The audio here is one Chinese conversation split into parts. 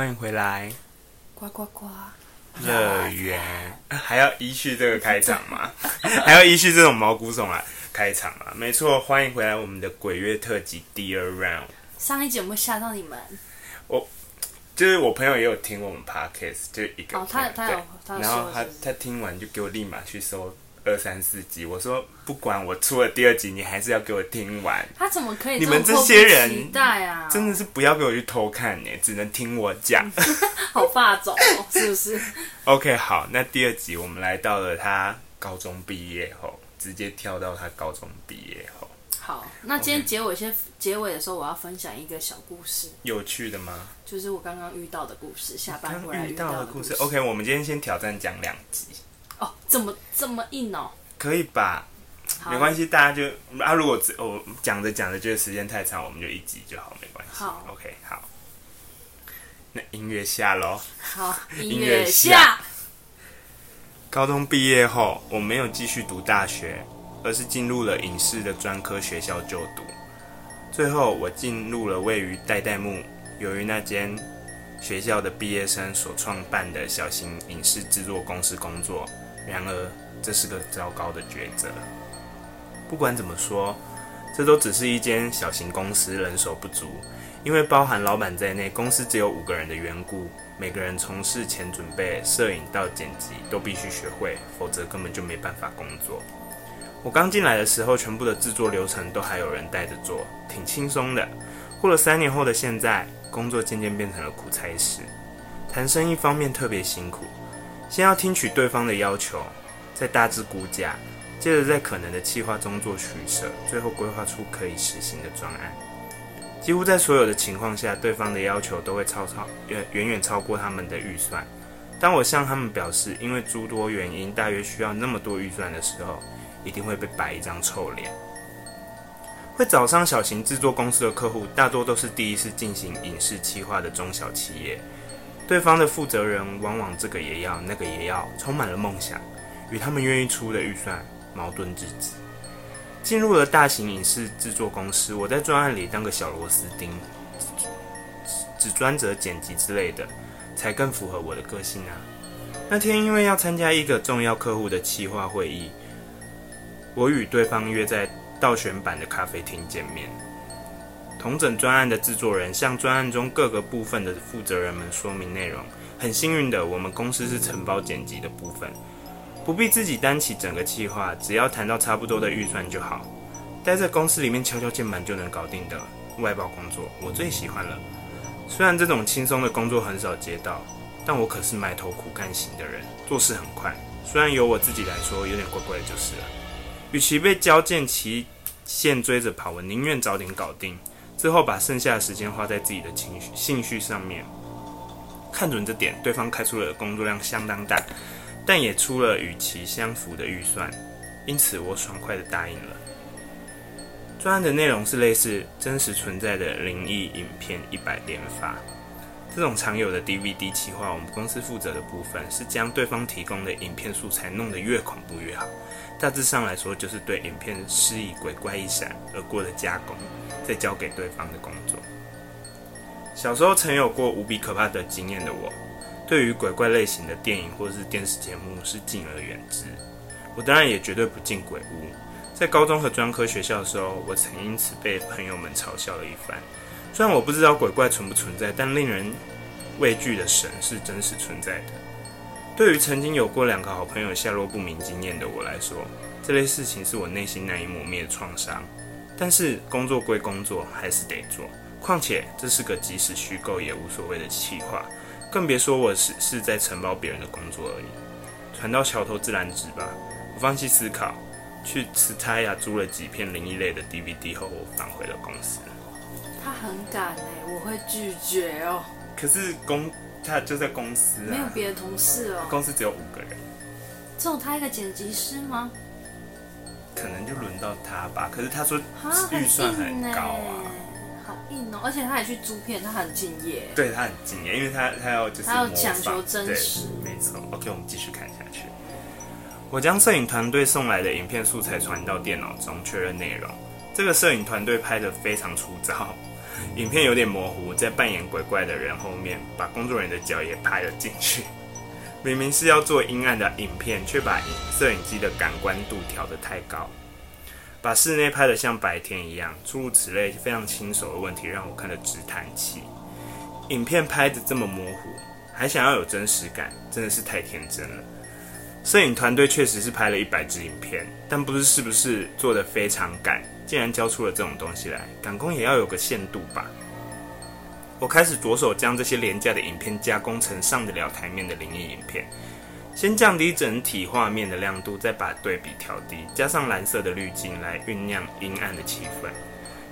欢迎回来，呱呱呱乐园，还要依序这个开场吗？还要依序这种毛骨悚然开场吗？没错，欢迎回来我们的鬼月特辑第二 round。上一集有没有吓到你们？就是我朋友也有听我们 podcast， 就一个，他有然后他听完就给我立马去搜2、3、4集，我说不管我出了第二集，你还是要给我听完。他怎么可以这么迫不及待啊？真的是不要给我去偷看耶，只能听我讲。好霸总哦，是不是 ？OK， 好，那第二集我们来到了他高中毕业后，直接跳到他高中毕业后。好，那今天结尾的时候，我要分享一个小故事。有趣的吗？就是我刚刚遇到的故事，下班回来遇到的故事。OK， 我们今天先挑战讲2集。哦，这么硬哦？可以吧？没关系，大家就啊，如果我讲着觉得时间太长，我们就1集就好，没关系。好 ，OK， 好。那音乐下咯。好，音乐下。高中毕业后，我没有继续读大学，而是进入了影视的专科学校就读。最后，我进入了位于代代木，由于那间学校的毕业生所创办的小型影视制作公司工作。然而，这是个糟糕的抉择。不管怎么说，这都只是一间小型公司，人手不足。因为包含老板在内，公司只有5个人的缘故，每个人从事前准备、摄影到剪辑都必须学会，否则根本就没办法工作。我刚进来的时候，全部的制作流程都还有人带着做，挺轻松的。过了3年后的现在，工作渐渐变成了苦差事。谈生意方面特别辛苦。先要听取对方的要求，再大致估价，接着在可能的企划中做取舍，最后规划出可以实行的专案。几乎在所有的情况下，对方的要求都会远远超过他们的预算。当我向他们表示，因为诸多原因，大约需要那么多预算的时候，一定会被摆一张臭脸。会找上小型制作公司的客户，大多都是第一次进行影视企划的中小企业。对方的负责人往往这个也要那个也要，充满了梦想，与他们愿意出的预算矛盾至极。进入了大型影视制作公司，我在专案里当个小螺丝钉，只专责剪辑之类的，才更符合我的个性啊。那天因为要参加一个重要客户的企划会议，我与对方约在道玄坂的咖啡厅见面。统整专案的制作人向专案中各个部分的负责人们说明内容。很幸运的，我们公司是承包剪辑的部分，不必自己担起整个企划，只要谈到差不多的预算就好。待在公司里面敲敲键盘就能搞定的外包工作，我最喜欢了。虽然这种轻松的工作很少接到，但我可是埋头苦干型的人，做事很快。虽然由我自己来说有点怪怪的就是了。与其被交件期限追着跑，我宁愿早点搞定。之后把剩下的时间花在自己的兴趣上面。看准这点，对方开出了工作量相当大，但也出了与其相符的预算，因此我爽快的答应了。专案的内容是类似真实存在的灵异影片100连发，这种常有的 DVD 企划，我们公司负责的部分是将对方提供的影片素材弄得越恐怖越好。大致上来说，就是对影片施以鬼怪一闪而过的加工，再交给对方的工作。小时候曾有过无比可怕的经验的我，对于鬼怪类型的电影或是电视节目是敬而远之。我当然也绝对不进鬼屋。在高中和专科学校的时候，我曾因此被朋友们嘲笑了一番。虽然我不知道鬼怪存不存在，但令人畏惧的神是真实存在的。对于曾经有过2个好朋友下落不明经验的我来说，这类事情是我内心难以磨灭的创伤。但是工作归工作，还是得做。况且这是个即使虚构也无所谓的企划，更别说我是在承包别人的工作而已。船到桥头自然直吧。我放弃思考，去Tsutaya租了几片灵异类的 DVD 后，我返回了公司。他很敢欸，我会拒绝哦。可是他就在公司啊，没有别的同事哦。公司只有5个人，只有他一个剪辑师吗？可能就轮到他吧。可是他说预算很高啊，好硬哦！而且他也去租片，他很敬业。对，他很敬业，因为他要就是他要讲求真实，没错。OK， 我们继续看下去。我将摄影团队送来的影片素材传到电脑中确认内容。这个摄影团队拍得非常粗糙，影片有点模糊，在扮演鬼怪的人后面，把工作人员的脚也拍了进去。明明是要做阴暗的影片，却把摄影机的感官度调得太高，把室内拍得像白天一样。诸如此类非常新手的问题，让我看得直叹气。影片拍得这么模糊，还想要有真实感，真的是太天真了。摄影团队确实是拍了100支影片，但不知是不是做得非常赶，竟然交出了这种东西来，赶工也要有个限度吧。我开始着手将这些廉价的影片加工成上得了台面的灵异影片，先降低整体画面的亮度，再把对比调低，加上蓝色的滤镜来酝酿阴暗的气氛。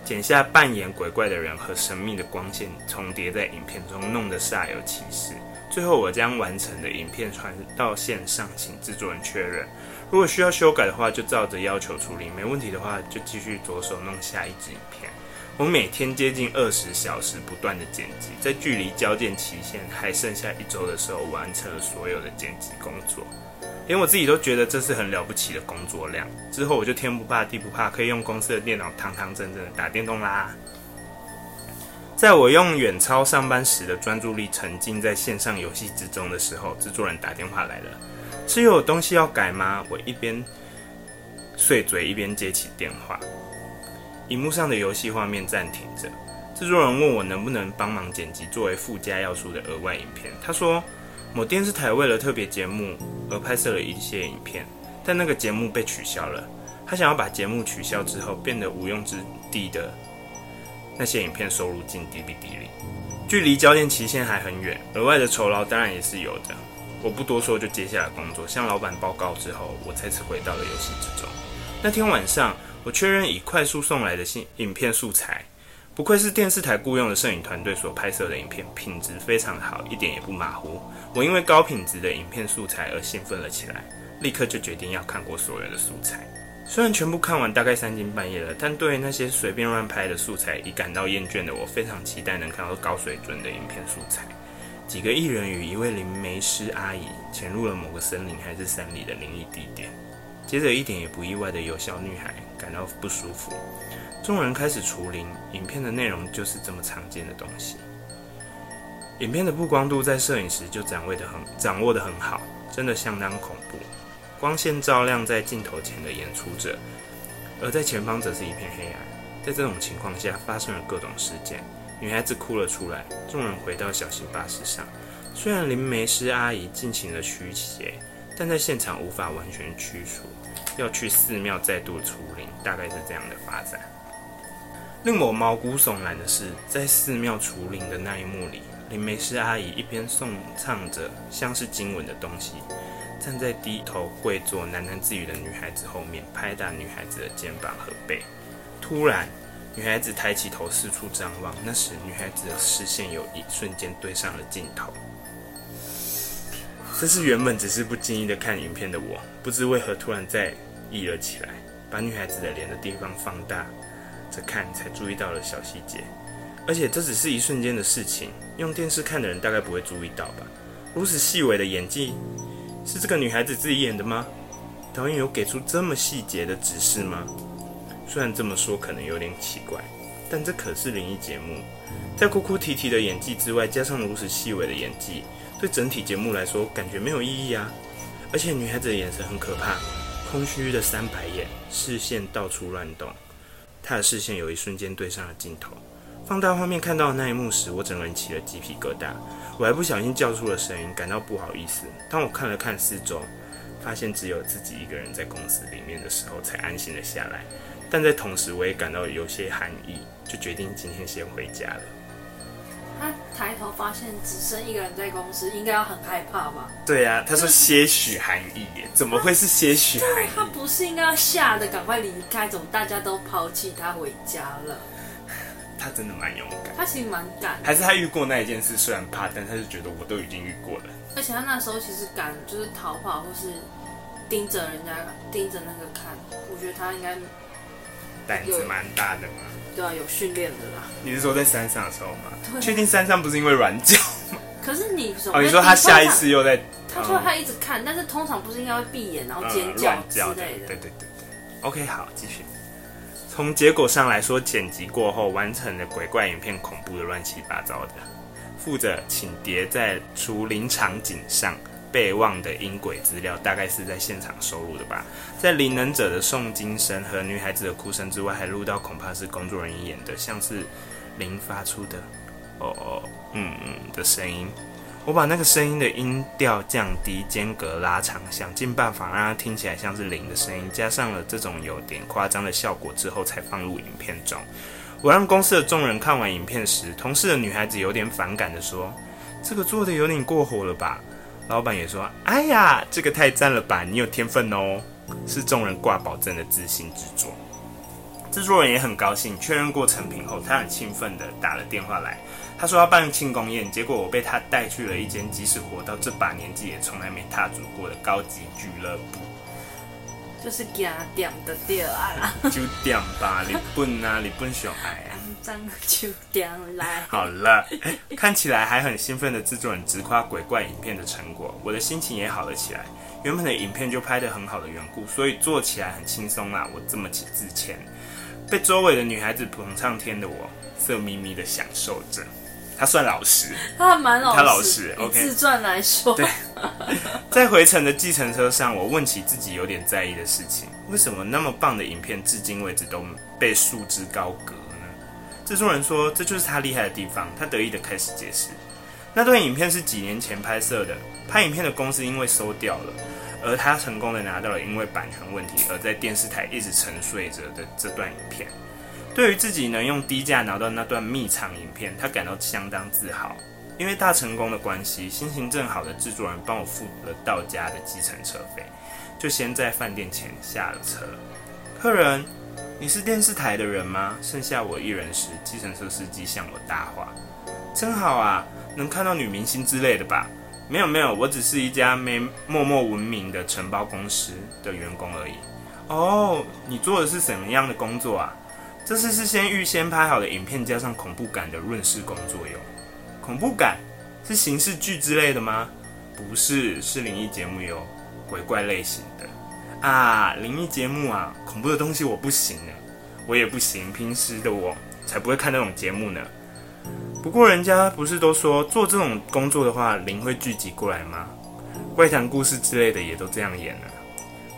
剪下扮演鬼怪的人和神秘的光线重叠在影片中，弄得煞有其事。最后我将完成的影片传到线上，请制作人确认。如果需要修改的话，就照着要求处理；没问题的话，就继续着手弄下一支影片。我每天接近20小时不断的剪辑，在距离交件期限还剩下1周的时候，完成了所有的剪辑工作。连我自己都觉得这是很了不起的工作量。之后我就天不怕地不怕，可以用公司的电脑堂堂正正的打电动啦。在我用远超上班时的专注力沉浸在线上游戏之中的时候，制作人打电话来了，是有东西要改吗？我一边碎嘴一边接起电话。萤幕上的游戏画面暂停着，制作人问我能不能帮忙剪辑作为附加要素的额外影片。他说某电视台为了特别节目而拍摄了一些影片，但那个节目被取消了。他想要把节目取消之后变得无用之地的那些影片收录进 DVD 里。距离交件期限还很远，额外的酬劳当然也是有的。我不多说，就接下了工作，向老板报告之后，我再次回到了游戏之中。那天晚上，我确认以快速送来的影片素材，不愧是电视台雇用的摄影团队所拍摄的影片，品质非常好，一点也不马虎。我因为高品质的影片素材而兴奋了起来，立刻就决定要看过所有的素材。虽然全部看完大概3更半夜了，但对于那些随便乱拍的素材已感到厌倦的我，非常期待能看到高水准的影片素材。几个艺人与一位灵媒师阿姨潜入了某个森林还是山里的灵异地点，接着一点也不意外的有小女孩感到不舒服。众人开始除灵，影片的内容就是这么常见的东西。影片的曝光度在摄影时就掌握得很好，真的相当恐怖。光线照亮在镜头前的演出者，而在前方则是一片黑暗。在这种情况下，发生了各种事件，女孩子哭了出来。众人回到小型巴士上，虽然灵媒师阿姨进行了驱邪，但在现场无法完全驱除，要去寺庙再度除灵，大概是这样的发展。令我毛骨悚然的是，在寺庙除灵的那一幕里，灵媒师阿姨一边诵唱着像是经文的东西，站在低头跪坐喃喃自语的女孩子后面，拍打女孩子的肩膀和背。突然，女孩子抬起头四处张望，那时女孩子的视线有一瞬间对上了镜头。这是原本只是不经意的看影片的我，不知为何突然再意了起来，把女孩子的脸的地方放大着看，才注意到了小细节。而且这只是一瞬间的事情，用电视看的人大概不会注意到吧。如此细微的演技，是这个女孩子自己演的吗？导演有给出这么细节的指示吗？虽然这么说可能有点奇怪，但这可是灵异节目，在哭哭啼啼的演技之外，加上如此细微的演技，对整体节目来说感觉没有意义啊。而且女孩子的眼神很可怕，空虚的3白眼，视线到处乱动。他的视线有一瞬间对上了镜头，放大画面看到那一幕时，我整个人起了鸡皮疙瘩，我还不小心叫出了声音，感到不好意思。当我看了看四周，发现只有自己一个人在公司里面的时候，才安心了下来。但在同时，我也感到有些寒意，就决定今天先回家了。他抬头发现只剩一个人在公司，应该要很害怕吧？对啊，他说些许寒意耶，怎么会是些许寒意？他不是应该要吓得赶快离开，怎么大家都抛弃他回家了？他真的蛮勇敢，他其实蛮敢的，还是他遇过那一件事，虽然怕，但他就觉得我都已经遇过了。而且他那时候其实敢就是逃跑，或是盯着人家盯着那个看，我觉得他应该胆子蛮大的嘛。对啊，有训练的啦。你是说在山上的时候吗？确定山上不是因为软脚吗？可是你怎么、哦？你说他下一次又在？他说他一直看，但是通常不是应该会闭眼然后尖叫之类的。对对对对。OK， 好，继续。从结果上来说，剪辑过后完成的鬼怪影片恐怖的乱七八糟的，附着倾叠在竹林场景上备忘的音轨资料，大概是在现场收录的吧。在灵能者的诵经声和女孩子的哭声之外，还录到恐怕是工作人员演的，像是灵发出的的声音。我把那个声音的音调降低，间隔拉长，想尽办法让它听起来像是灵的声音，加上了这种有点夸张的效果之后，才放入影片中。我让公司的众人看完影片时，同事的女孩子有点反感的说：“这个做的有点过火了吧？”老板也说：“哎呀，这个太赞了吧，你有天分哦！”是众人挂保证的自信之作。制作人也很高兴，确认过成品后，他很兴奋的打了电话来，他说要办庆功宴，结果我被他带去了一间即使活到这把年纪也从来没踏足过的高级俱乐部。就是惊点就对啊啦，酒店吧，日本啊，日本上爱啊，酒店来。好了，看起来还很兴奋的制作人直夸鬼怪影片的成果，我的心情也好了起来。原本的影片就拍得很好的缘故，所以做起来很轻松啦。我这么自谦，被周围的女孩子捧上天的我，色眯眯的享受着。他算老实，他还蛮老实，以自传来说。对，在回程的计程车上，我问起自己有点在意的事情：为什么那么棒的影片，至今为止都被束之高阁呢？制作人说，这就是他厉害的地方。他得意的开始解释，那段影片是几年前拍摄的，拍影片的公司因为收掉了，而他成功的拿到了因为版权问题而在电视台一直沉睡着的这段影片。对于自己能用低价拿到那段秘藏影片，他感到相当自豪。因为大成功的关系，心情正好的制作人帮我付了到家的计程车费，就先在饭店前下了车。客人，你是电视台的人吗？剩下我一人时，计程车司机向我搭话：真好啊，能看到女明星之类的吧？没有没有，我只是一家默默闻名的承包公司的员工而已。哦，你做的是什么样的工作啊？这次是预先拍好的影片，加上恐怖感的润饰工作用。恐怖感是刑事剧之类的吗？不是，是灵异节目哟，鬼怪类型的啊。灵异节目啊，恐怖的东西我不行呢，我也不行，平时的我才不会看那种节目呢。不过人家不是都说做这种工作的话，灵会聚集过来吗？怪谈故事之类的也都这样演了。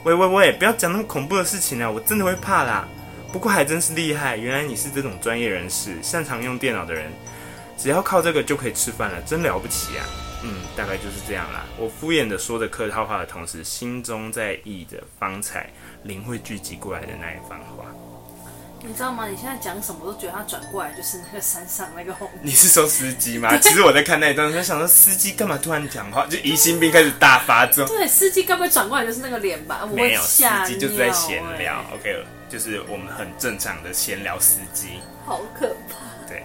喂，不要讲那么恐怖的事情啊，我真的会怕啦。不过还真是厉害，原来你是这种专业人士，擅长用电脑的人，只要靠这个就可以吃饭了，真了不起啊！大概就是这样啦。我敷衍的说着客套话的同时，心中在意着方才灵会聚集过来的那一番话。你知道吗？你现在讲什么都觉得他转过来就是那个山上那个红。你是说司机吗？其实我在看那一段，我想说司机干嘛突然讲话，就疑心病开始大发作。对，司机该不会转过来就是那个脸吧？我会吓尿欸。没有，司机就是在闲聊。OK 了。就是我们很正常的闲聊司机，好可怕。对，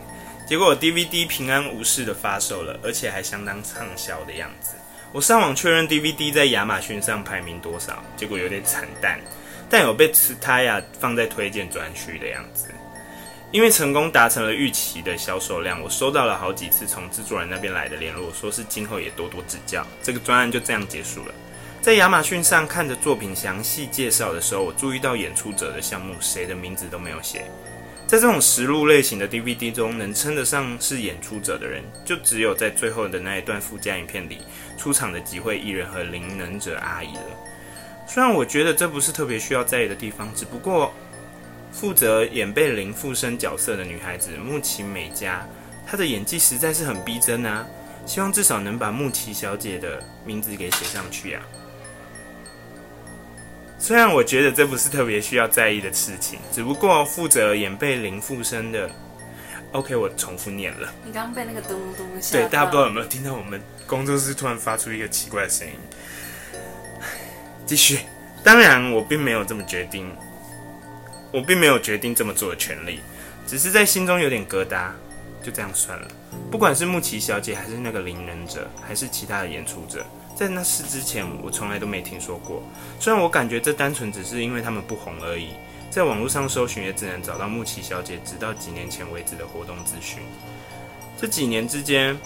结果 DVD 平安无事的发售了，而且还相当畅销的样子。我上网确认 DVD 在亚马逊上排名多少，结果有点惨淡，但有被Tsutaya放在推荐专区的样子。因为成功达成了预期的销售量，我收到了好几次从制作人那边来的联络，说是今后也多多指教。这个专案就这样结束了。在亚马逊上看着作品详细介绍的时候，我注意到演出者的项目谁的名字都没有写。在这种实录类型的 DVD 中，能称得上是演出者的人，就只有在最后的那一段附加影片里出场的集会艺人和灵能者阿姨了。虽然我觉得这不是特别需要在意的地方，只不过负责演被灵附身角色的女孩子木崎美嘉，她的演技实在是很逼真啊，希望至少能把木崎小姐的名字给写上去啊。虽然我觉得这不是特别需要在意的事情，只不过负责演被灵附身的 ，OK， 我重复念了。你刚刚被那个咚咚咚吓到。对，大家不知道有没有听到我们工作室突然发出一个奇怪的声音。继续，当然我并没有这么决定，我并没有决定这么做的权利，只是在心中有点疙瘩，就这样算了。不管是木崎小姐，还是那个灵能者，还是其他的演出者。在那事之前，我从来都没听说过。虽然我感觉这单纯只是因为他们不红而已，在网络上搜寻也只能找到木崎小姐直到几年前为止的活动资讯。这几年之间，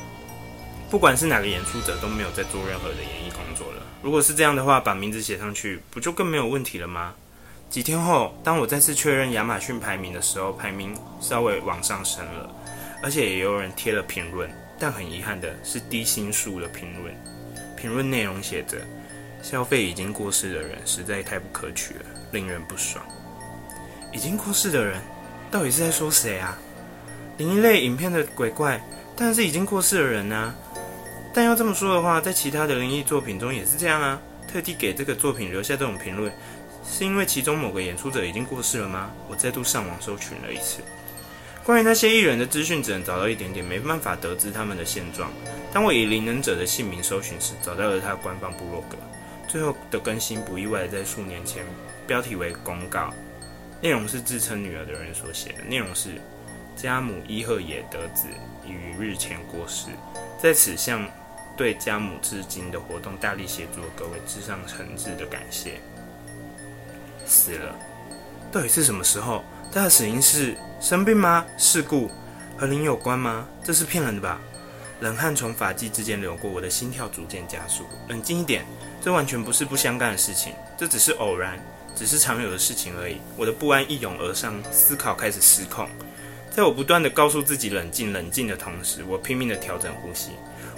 不管是哪个演出者都没有在做任何的演艺工作了。如果是这样的话，把名字写上去不就更没有问题了吗？几天后，当我再次确认亚马逊排名的时候，排名稍微往上升了，而且也有人贴了评论，但很遗憾的是低星数的评论。评论内容写着：“消费已经过世的人实在太不可取了，令人不爽。”已经过世的人，到底是在说谁啊？01类影片的鬼怪，当然是已经过世的人啊。但要这么说的话，在其他的灵异作品中也是这样啊。特地给这个作品留下这种评论，是因为其中某个演出者已经过世了吗？我再度上网搜寻了一次，关于那些艺人的资讯只能找到一点点，没办法得知他们的现状。当我以灵能者的姓名搜寻时，找到了他的官方部落格，最后的更新不意外在数年前，标题为公告，内容是自称女儿的人所写的，内容是家母伊贺野德子于日前过世，在此向对家母至今的活动大力协助的各位致上诚挚的感谢。死了，到底是什么时候？他的死因是生病吗？事故？和灵有关吗？这是骗人的吧？冷汗从发际之间流过，我的心跳逐渐加速。冷静一点，这完全不是不相干的事情，这只是偶然，只是常有的事情而已。我的不安一涌而上，思考开始失控。在我不断的告诉自己冷静冷静的同时，我拼命的调整呼吸。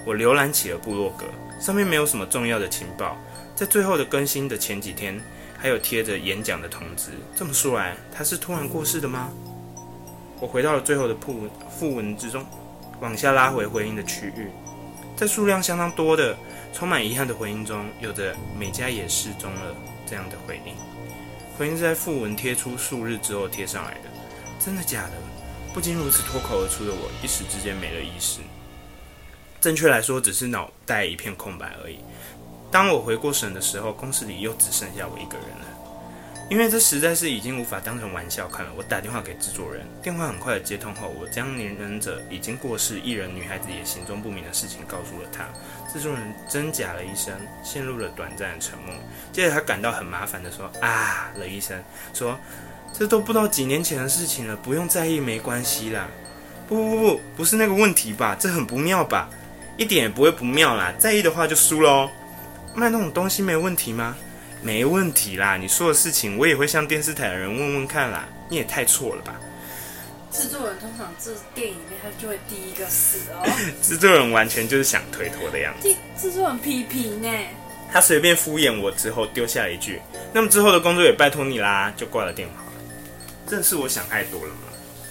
我浏览起了部落格，上面没有什么重要的情报。在最后的更新的前几天，还有贴着演讲的通知。这么说来，他是突然过世的吗？我回到了最后的附文之中，往下拉回回音的区域。在数量相当多的充满遗憾的回音中，有着美嘉也失踪了这样的回音。回音是在附文贴出数日之后贴上来的。真的假的？不禁如此脱口而出的我，一时之间没了意识。正确来说，只是脑袋一片空白而已。当我回过神的时候，公司里又只剩下我一个人了。因为这实在是已经无法当成玩笑看了，我打电话给制作人，电话很快的接通后，我将灵能者已经过世艺人女孩子也行踪不明的事情告诉了他。制作人挣扎了一声，陷入了短暂的沉默。接着他感到很麻烦的说：“啊”了一声，说：“这都不知道几年前的事情了，不用在意，没关系啦。”不，不是那个问题吧？这很不妙吧？一点也不会不妙啦，在意的话就输咯。卖那种东西没问题吗？没问题啦，你说的事情我也会向电视台的人问问看啦。你也太错了吧。制作人通常这电影里面他就会第一个死哦。制作人完全就是想推脱的样子。制作人批评耶，他随便敷衍我之后丢下一句：“那么之后的工作也拜托你啦”，就挂了电话。正是我想太多了嘛。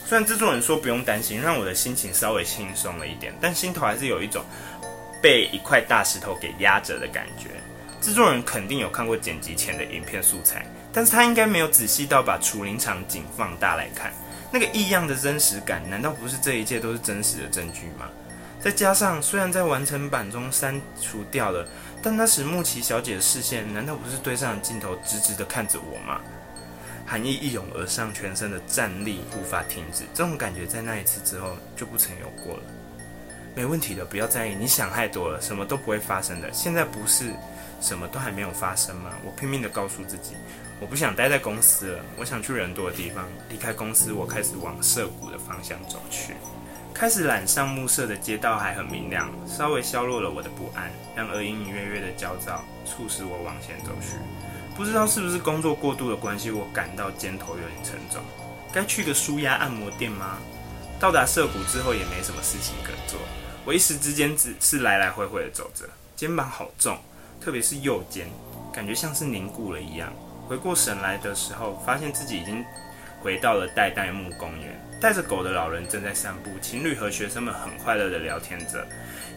虽然制作人说不用担心，让我的心情稍微轻松了一点，但心头还是有一种被一块大石头给压着的感觉。制作人肯定有看过剪辑前的影片素材，但是他应该没有仔细到把除灵场景放大来看，那个异样的真实感，难道不是这一切都是真实的证据吗？再加上虽然在完成版中删除掉了，但那时木崎小姐的视线难道不是对上的镜头直直的看着我吗？寒意一涌而上，全身的战力无法停止。这种感觉在那一次之后就不曾有过了。没问题的，不要在意，你想太多了，什么都不会发生的。现在不是什么都还没有发生吗？我拼命的告诉自己，我不想待在公司了，我想去人多的地方。离开公司，我开始往涩谷的方向走去。开始染上暮色的街道还很明亮，稍微消弱了我的不安，然而隐隐约约的焦躁促使我往前走去。不知道是不是工作过度的关系，我感到肩头有点沉重。该去个舒压按摩店吗？到达涩谷之后也没什么事情可做，我一时之间只是来来回回的走着，肩膀好重，特别是右肩，感觉像是凝固了一样。回过神来的时候，发现自己已经回到了代代木公园。带着狗的老人正在散步，情侣和学生们很快乐的聊天着，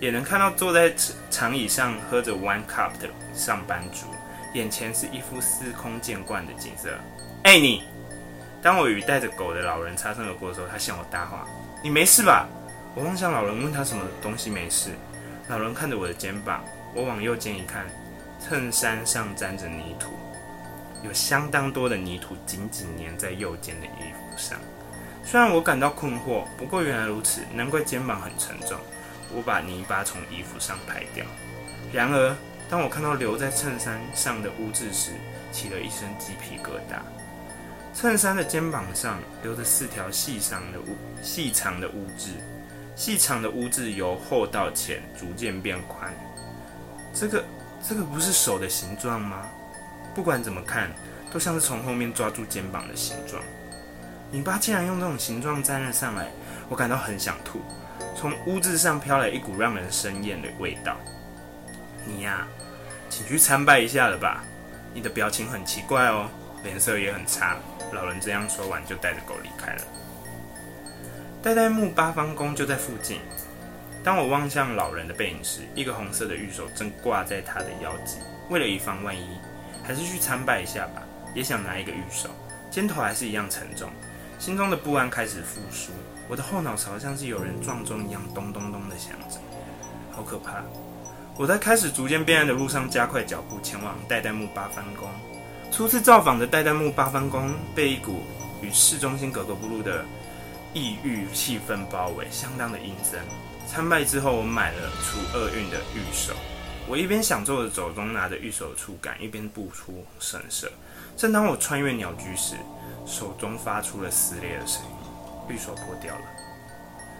也能看到坐在长椅上喝着 one cup 的上班族。眼前是一副司空见惯的景色。你！当我与带着狗的老人擦身而过的时候，他向我搭话：“你没事吧？”我望向老人，问他什么东西没事。老人看着我的肩膀，我往右肩一看，衬衫上沾着泥土，有相当多的泥土紧紧粘在右肩的衣服上。虽然我感到困惑，不过原来如此，难怪肩膀很沉重。我把泥巴从衣服上拍掉。然而当我看到留在衬衫上的污渍时，起了一身鸡皮疙瘩。衬衫的肩膀上留着四条细长的污渍，细长的污渍由厚到浅，逐渐变宽。这个不是手的形状吗？不管怎么看，都像是从后面抓住肩膀的形状。影巴竟然用这种形状站了上来，我感到很想吐。从屋子上飘来一股让人生厌的味道。你呀，请去参拜一下了吧。你的表情很奇怪哦，脸色也很差。老人这样说完，就带着狗离开了。代代木八方宫就在附近。当我望向老人的背影时，一个红色的玉手正挂在他的腰际。为了以防万一，还是去参拜一下吧。也想拿一个玉手，肩头还是一样沉重。心中的不安开始复苏，我的后脑勺像是有人撞钟一样咚咚咚的响着，好可怕！我在开始逐渐变暗的路上加快脚步，前往代代木八幡宫。初次造访的代代木八幡宫被一股与市中心格格不入的异域气氛包围，相当的阴森。参拜之后，我买了除厄运的玉手。我一边享受着手中拿着玉手的触感，一边步出神社。正当我穿越鸟居时，手中发出了撕裂的声音，玉手破掉了。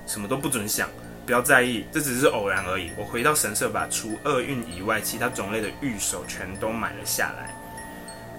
什么都不准想，不要在意，这只是偶然而已。我回到神社，把除厄运以外其他种类的玉手全都买了下来。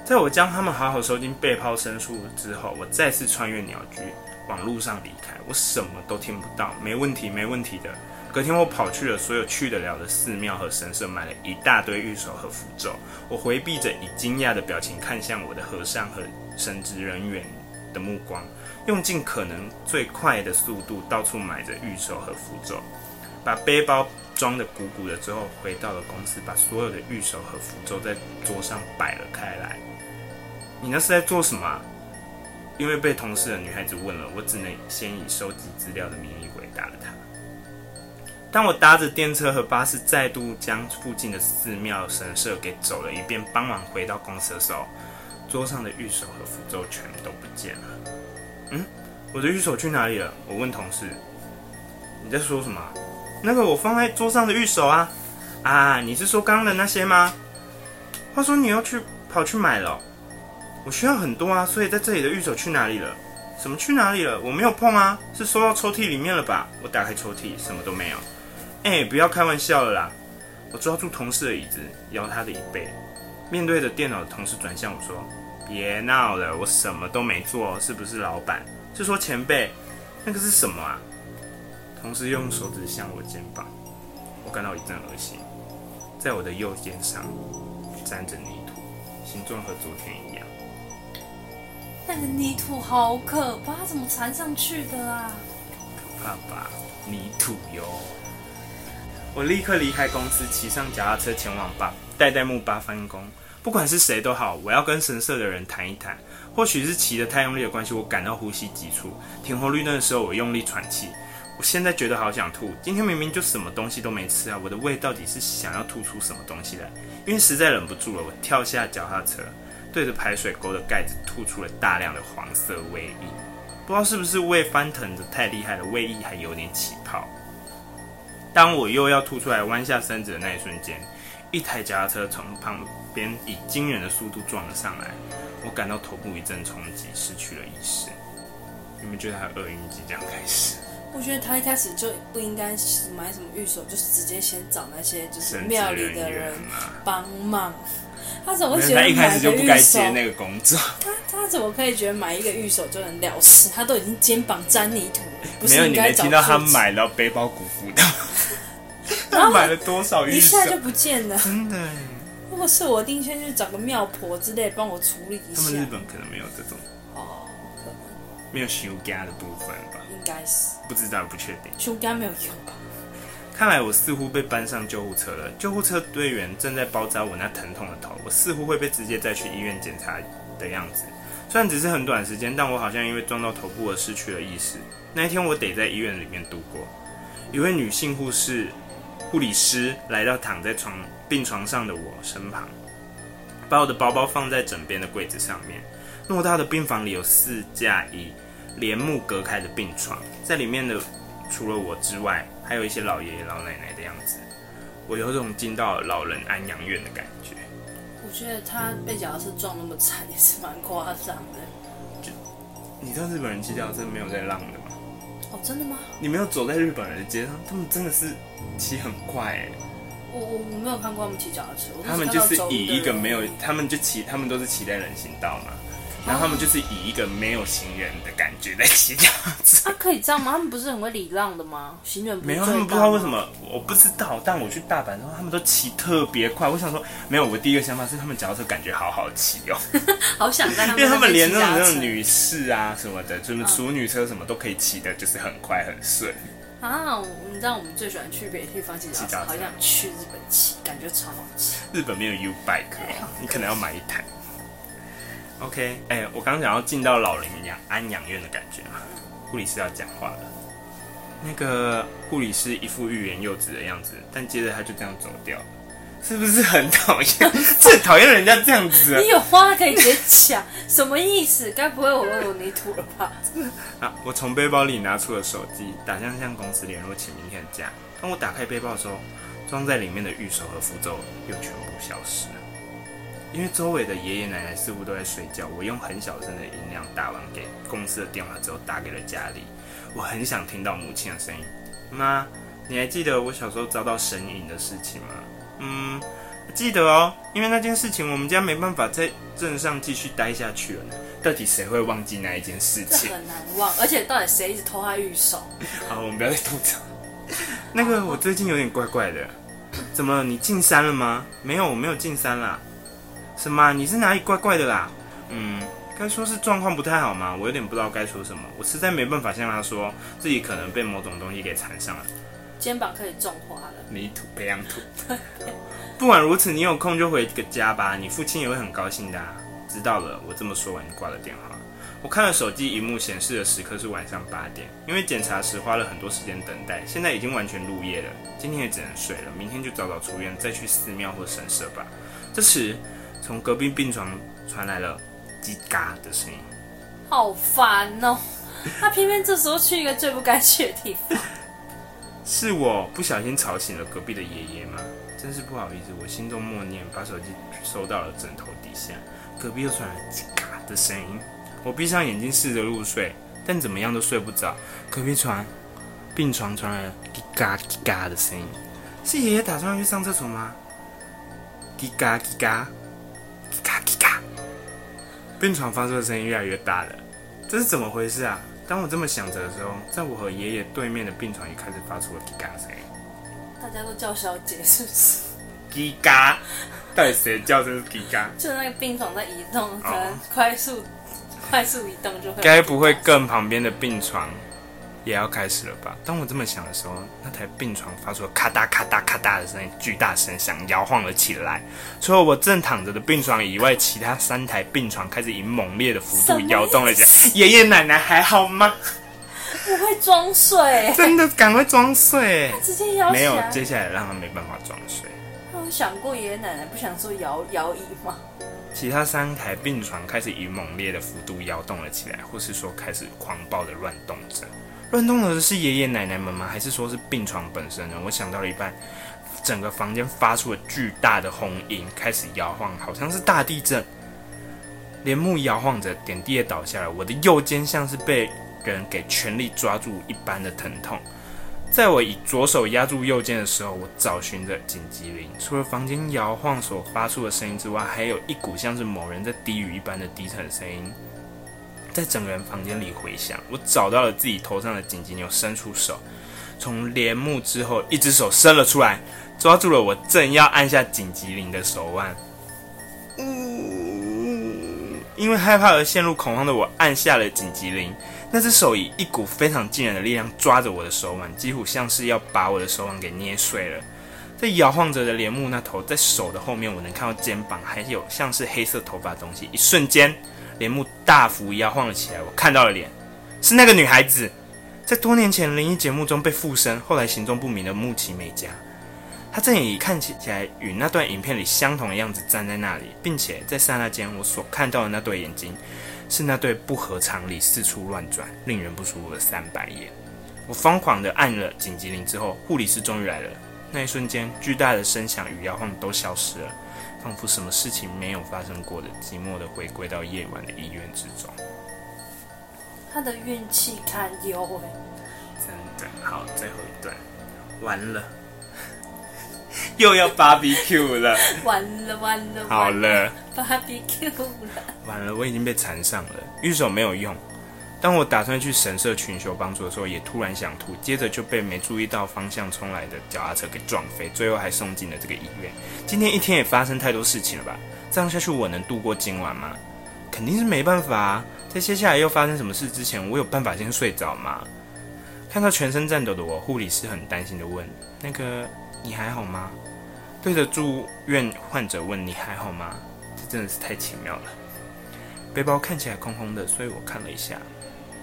在我将它们好好收进背包深处之后，我再次穿越鸟居，往路上离开。我什么都听不到，没问题，没问题的。隔天，我跑去了所有去得了的寺庙和神社，买了一大堆玉手和符咒。我回避着以惊讶的表情看向我的和尚和神职人员的目光，用尽可能最快的速度到处买着玉手和符咒，把背包装得鼓鼓的之后，回到了公司，把所有的玉手和符咒在桌上摆了开来。你那是在做什么啊？因为被同事的女孩子问了，我只能先以收集资料的名义回答了她。当我搭着电车和巴士再度将附近的寺庙神社给走了一遍，傍晚回到公司的时候，桌上的玉手和符咒全都不见了。我的玉手去哪里了？我问同事。你在说什么？那个我放在桌上的玉手啊！啊，你是说刚刚的那些吗？话说你又跑去买了哦？我需要很多啊，所以在这里的玉手去哪里了？什么去哪里了？我没有碰啊，是收到抽屉里面了吧？我打开抽屉，什么都没有。不要开玩笑了啦！我抓住同事的椅子，摇他的椅背。面对着电脑的同事转向我说：“别闹了，我什么都没做，是不是老板？是说前辈，那个是什么啊？”同事用手指向我肩膀，我感到一阵恶心。在我的右肩上沾着泥土，形状和昨天一样。那个泥土好可怕，怎么缠上去的啊？可怕吧，泥土哟！我立刻离开公司，骑上脚踏车前往代代木八幡宫。不管是谁都好，我要跟神社的人谈一谈。或许是骑得太用力的关系，我感到呼吸急促。停红绿灯的时候，我用力喘气。我现在觉得好想吐。今天明明就什么东西都没吃啊！我的胃到底是想要吐出什么东西来？因为实在忍不住了，我跳下脚踏车，对着排水沟的盖子吐出了大量的黄色胃液。不知道是不是胃翻腾得太厉害了，胃液还有点起泡。当我又要吐出来，弯下身子的那一瞬间，一台脚踏车从旁边以惊人的速度撞了上来，我感到头部一阵冲击，失去了意识。你们觉得他的厄运即将开始？我觉得他一开始就不应该买什么玉手，就是直接先找那些就是庙里的人帮忙。他怎么觉得他一开始就不该接那个工作？他怎么可以觉得买一个玉手就能了事？他都已经肩膀沾泥土了，不是应该找？没有，你没听到他买了背包鼓鼓的，他买了多少玉手？一下就不见了，真的。如果是我，一定先去找个庙婆之类帮我处理一下。他们日本可能没有这种哦，可能没有修家的部分吧？应该是，不知道，不确定。修家没有用吧？看来我似乎被搬上救护车了。救护车队员正在包扎我那疼痛的头，我似乎会被直接带去医院检查的样子。虽然只是很短的时间，但我好像因为撞到头部而失去了意识。那一天我得在医院里面度过。一位女性护理师来到躺在病床上的我身旁，把我的包包放在枕边的柜子上面。偌大的病房里有4架帘幕隔开的病床，在里面的除了我之外，还有一些老爷爷老奶奶的样子，我有种进到老人安养院的感觉。我觉得他被脚踏车撞那么惨也是蛮夸张的。你知道日本人骑脚踏车没有在浪的吗？哦，真的吗？你没有走在日本人的街上，他们真的是骑很快。我没有看过他们骑脚踏车，他们就是以一个没有，他们都是骑在人行道嘛，然后他们就是以一个没有行人的感觉在骑脚踏车。可以这样吗？他们不是很会礼让的吗？行人不是最大吗？没有，他们不知道为什么，我不知道。但我去大阪之后，他们都骑特别快。我想说，没有，我第一个想法是他们脚踏车感觉好好骑哦，好想在他们那边骑脚踏车，因为他们连那种女士啊什么的，就是淑女车什么都可以骑的，就是很快很顺。啊，你知道我们最喜欢去别的地方骑脚踏车，好想去日本骑，感觉超好骑。日本没有 U bike，你可能要买一台。OK， 我刚想要进到老人安养院的感觉嘛，护理师要讲话了。那个护理师一副欲言又止的样子，但接着他就这样走掉了，是不是很讨厌？最讨厌人家这样子。你有话可以直接讲，什么意思？该不会我有泥土了吧？啊！我从背包里拿出了手机，打算向公司联络请明天的假。当我打开背包的时候，装在里面的玉手和符咒又全部消失了。因为周围的爷爷奶奶似乎都在睡觉，我用很小声的音量打完给公司的电话之后，打给了家里。我很想听到母亲的声音，妈，你还记得我小时候遭到神隐的事情吗？嗯，记得哦，因为那件事情我们家没办法在镇上继续待下去了呢。到底谁会忘记那一件事情？这很难忘，而且到底谁一直偷他玉手？好，我们不要再吐槽。那个我最近有点怪怪的，怎么了？你进山了吗？没有，我没有进山啦。什么？你是哪里怪怪的啦？嗯，该说是状况不太好嘛，我有点不知道该说什么。我实在没办法向他说自己可能被某种东西给缠上了。肩膀可以种花了，泥土培养土。不管如此，你有空就回个家吧，你父亲也会很高兴的啊。知道了，我这么说完就挂了电话。我看了手机荧幕显示的时刻是晚上8点，因为检查时花了很多时间等待，现在已经完全入夜了。今天也只能睡了，明天就早早出院，再去寺庙或神社吧。这时，从隔壁病床传来了叽嘎的声音，好烦哦！他偏偏这时候去一个最不该去的地方。是我不小心吵醒了隔壁的爷爷吗？真是不好意思，我心中默念，把手机收到了枕头底下。隔壁又传来叽嘎的声音，我闭上眼睛试着入睡，但怎么样都睡不着。隔壁病床传来了叽嘎叽嘎的声音，是爷爷打算去上厕所吗？叽嘎叽嘎。咔咔咔，病床发出的声音越来越大了，这是怎么回事啊？当我这么想着的时候，在我和爷爷对面的病床也开始发出了叽嘎的声音。大家都叫小姐是不是？叽嘎，到底谁叫这是叽嘎？就那个病床在移动，可能快速移动就会。该不会更旁边的病床也要开始了吧？当我这么想的时候，那台病床发出了咔嗒咔嗒咔嗒的声音，巨大声响，摇晃了起来。除了我正躺着的病床以外，其他3台病床开始以猛烈的幅度摇动了起来。爷爷奶奶还好吗？不会装睡，真的赶快装睡。他直接摇起来，没有，接下来让他没办法装睡。他有想过爷爷奶奶不想做摇椅吗？其他3台病床开始以猛烈的幅度摇动了起来，或是说开始狂暴的乱动着。乱动的是爷爷奶奶们吗？还是说是病床本身呢？我想到了一半，整个房间发出了巨大的轰音，开始摇晃，好像是大地震。帘幕摇晃着，点滴也倒下了。我的右肩像是被人给全力抓住一般的疼痛。在我以左手压住右肩的时候，我找寻着紧急铃。除了房间摇晃所发出的声音之外，还有一股像是某人在低语一般的低沉声音。在整个人房间里回响，我找到了自己头上的紧急钮，伸出手，从帘幕之后，一只手伸了出来，抓住了我正要按下紧急铃的手腕。因为害怕而陷入恐慌的我按下了紧急铃，那只手以一股非常惊人的力量抓着我的手腕，几乎像是要把我的手腕给捏碎了。在摇晃着的帘幕那头，在手的后面，我能看到肩膀，还有像是黑色头发的东西。一瞬间，帘幕大幅摇晃了起来，我看到了脸，是那个女孩子，在多年前灵异节目中被附身，后来行踪不明的木崎美佳。她正以看起来与那段影片里相同的样子站在那里，并且在刹那间，我所看到的那对眼睛，是那对不合常理、四处乱转、令人不舒服的3白眼。我疯狂地按了紧急铃之后，护理师终于来了。那一瞬间，巨大的声响与摇晃都消失了。仿佛什么事情没有发生过的，寂寞的回归到夜晚的医院之中。他的运气堪忧哎，真的好，最后一段完了。又要 barbecue 了，完了，好了 ，barbecue 了，完了，我已经被缠上了，玉手没有用。当我打算去神社寻求帮助的时候，也突然想吐，接着就被没注意到方向冲来的脚踏车给撞飞，最后还送进了这个医院。今天一天也发生太多事情了吧？这样下去我能度过今晚吗？肯定是没办法啊！在接下来又发生什么事之前，我有办法先睡着吗？看到全身颤抖的我，护理师很担心的问：“那个，你还好吗？”对着住院患者问：“你还好吗？”这真的是太奇妙了。背包看起来空空的，所以我看了一下。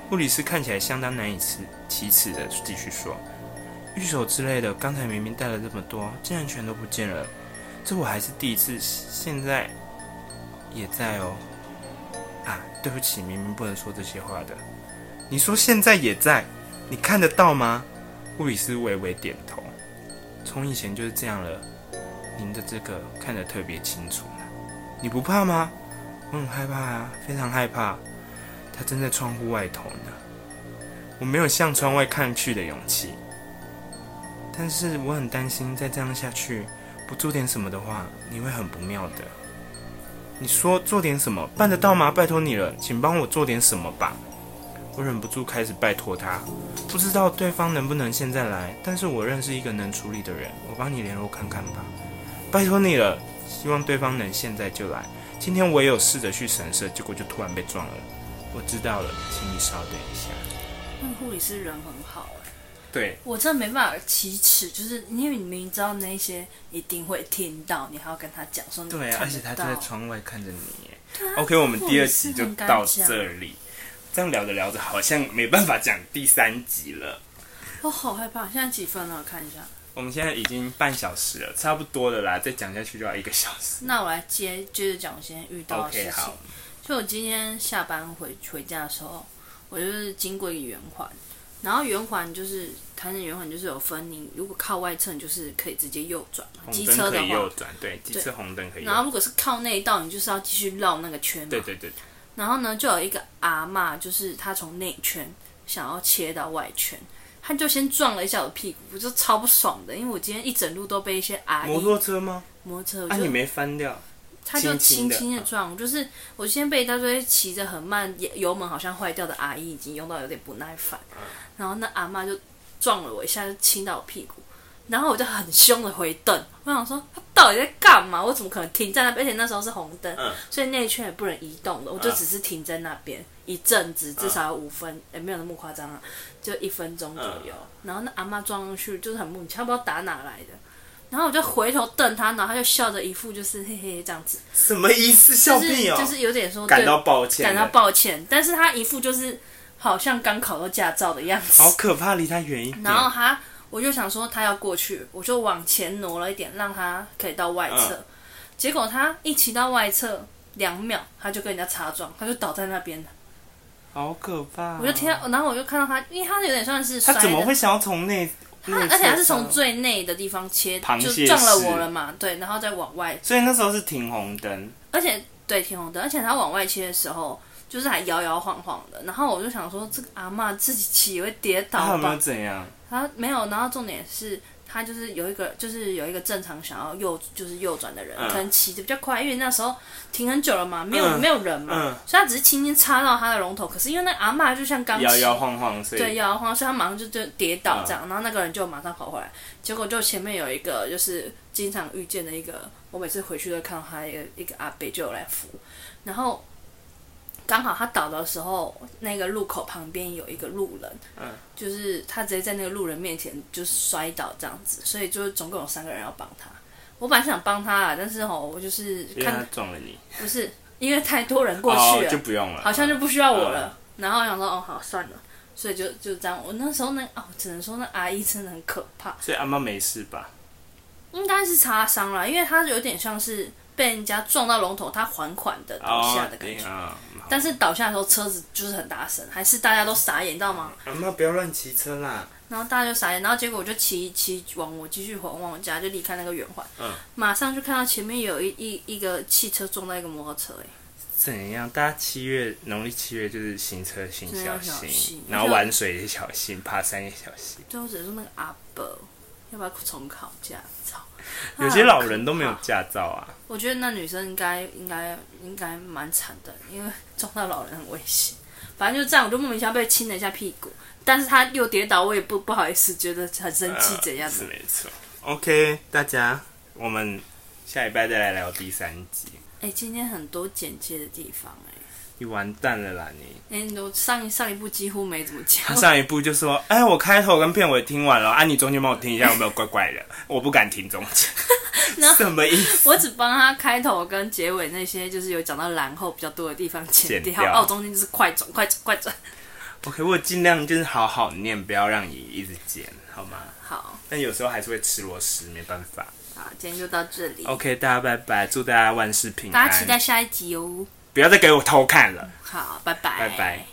护理师看起来相当难以启齿的继续说：“玉手之类的，刚才明明带了这么多，竟然全都不见了，这我还是第一次，现在也在哦。啊，对不起，明明不能说这些话的。你说现在也在，你看得到吗？”护理师微微点头。从以前就是这样了，您的这个看得特别清楚呢。你不怕吗？我很害怕啊，非常害怕。他正在窗户外头呢，我没有向窗外看去的勇气，但是我很担心，再这样下去，不做点什么的话，你会很不妙的。你说做点什么，办得到吗？拜托你了，请帮我做点什么吧。我忍不住开始拜托他，不知道对方能不能现在来，但是我认识一个能处理的人，我帮你联络看看吧。拜托你了，希望对方能现在就来。今天我也有试着去神社，结果就突然被撞了。我知道了，请你稍等一下。护理师人很好哎、欸。对，我真的没办法启齿，就是因为你明明知道那些一定会听到，你还要跟他讲说你看得到。对、啊，而且他就在窗外看着你耶。对、啊。OK， 我们第二集就到这里。这样聊着聊着，好像没办法讲第三集了。我好害怕，现在几分了？我看一下。我们现在已经半小时了，差不多了啦，再讲下去就要1个小时。那我来接着讲我今天遇到的事情。Okay， 好。就我今天下班回家的时候，我就是经过一个圆环，然后圆环就是台南圆环就是有分，你如果靠外侧，你就是可以直接右转嘛，机车的话，右转，对，机车红灯可以右转。然后如果是靠内道，你就是要继续绕那个圈嘛。对对对。然后呢，就有一个阿嬷，就是她从内圈想要切到外圈，她就先撞了一下我的屁股，我就超不爽的，因为我今天一整路都被一些阿姨。摩托车吗？摩托车。啊，你没翻掉？他就轻轻的撞，就是我今天被他说骑着很慢，油门好像坏掉的阿姨已经用到有点不耐烦，然后那阿嬷就撞了我一下，就亲到我屁股，然后我就很凶的回瞪，我想说他到底在干嘛？我怎么可能停在那边？而且那时候是红灯，所以那一圈也不能移动的，我就只是停在那边一阵子，至少有5分，也没有那么夸张啊，就1分钟左右。然后那阿嬷撞上去就是很莫名，她不知道打哪来的。然后我就回头瞪他，然后他就笑着一副就是嘿嘿这样子，什么意思？笑屁哦，就是有点说感到抱歉，但是他一副就是好像刚考到驾照的样子，好可怕，离他远一点。然后我就想说他要过去，我就往前挪了一点，让他可以到外侧。结果他一骑到外侧2秒，他就跟人家擦撞，他就倒在那边了。好可怕！我就听到，然后我就看到他，因为他有点算是摔的，他怎么会想要从内？而且他是从最内的地方切，就撞了我了嘛，对，然后再往外。所以那时候是停红灯，而且对停红灯，而且他往外切的时候，就是还摇摇晃晃的。然后我就想说，这个阿嬷自己骑也会跌倒吧？他有没有怎样？他没有。然后重点是，他就是有一个正常想要右转的人，可能骑得比较快，因为那时候停很久了嘛，没有人嘛，所以他只是轻轻插到他的龙头。可是因为那阿嬷就像刚摇摇晃晃，所以对摇摇晃晃，所以他马上就跌倒这样，然后那个人就马上跑回来。结果就前面有一个就是经常遇见的一个，我每次回去都看到他一个阿伯就有来扶，然后刚好他倒的时候，那个路口旁边有一个路人，就是他直接在那个路人面前就摔倒这样子，所以就总共有3个人要帮他。我本来想帮他啦，但是我就是看他撞了你，不是因为太多人过去了，就不用了，好像就不需要我了。然后我想说，哦，好算了，所以就这样。我那时候我只能说那阿姨真的很可怕。所以阿嬷没事吧？应该是擦伤啦，因为他有点像是被人家撞到龙头，他缓缓的倒下的感觉。但是倒下的时候车子就是很大声，还是大家都傻眼，你知道吗？阿嬷不要乱骑车啦。然后大家就傻眼，然后结果我就骑往我继续往我家，就离开那个圆环。马上就看到前面有一个汽车撞到一个摩托车。怎样？大家农历七月就是行车行小心，然后玩水也小心，爬山也小心。最后只是那个阿伯要不要重考驾照？有些老人都没有驾照啊。我觉得那女生应该蛮惨的，因为撞到老人很危险。反正就这样，我就莫名其妙被亲了一下屁股，但是他又跌倒，我也不好意思，觉得很生气怎样子。是没错。OK， 大家，我们下礼拜再来聊第三集。欸，今天很多简介的地方欸。你完蛋了啦你！欸，你都上一部几乎没怎么讲。他上一部就说：“哎，我开头跟片尾听完了，啊，你中间帮我听一下有没有怪怪的？”我不敢听中间。什么意思？我只帮他开头跟结尾那些，就是有讲到然后比较多的地方剪掉。哦，中间就是快转。OK， 我尽量就是好好念，不要让你一直剪，好吗？好。但有时候还是会吃螺丝，没办法。好，今天就到这里。OK， 大家拜拜，祝大家万事平安。大家期待下一集哦。不要再给我偷看了。好，拜拜。拜拜。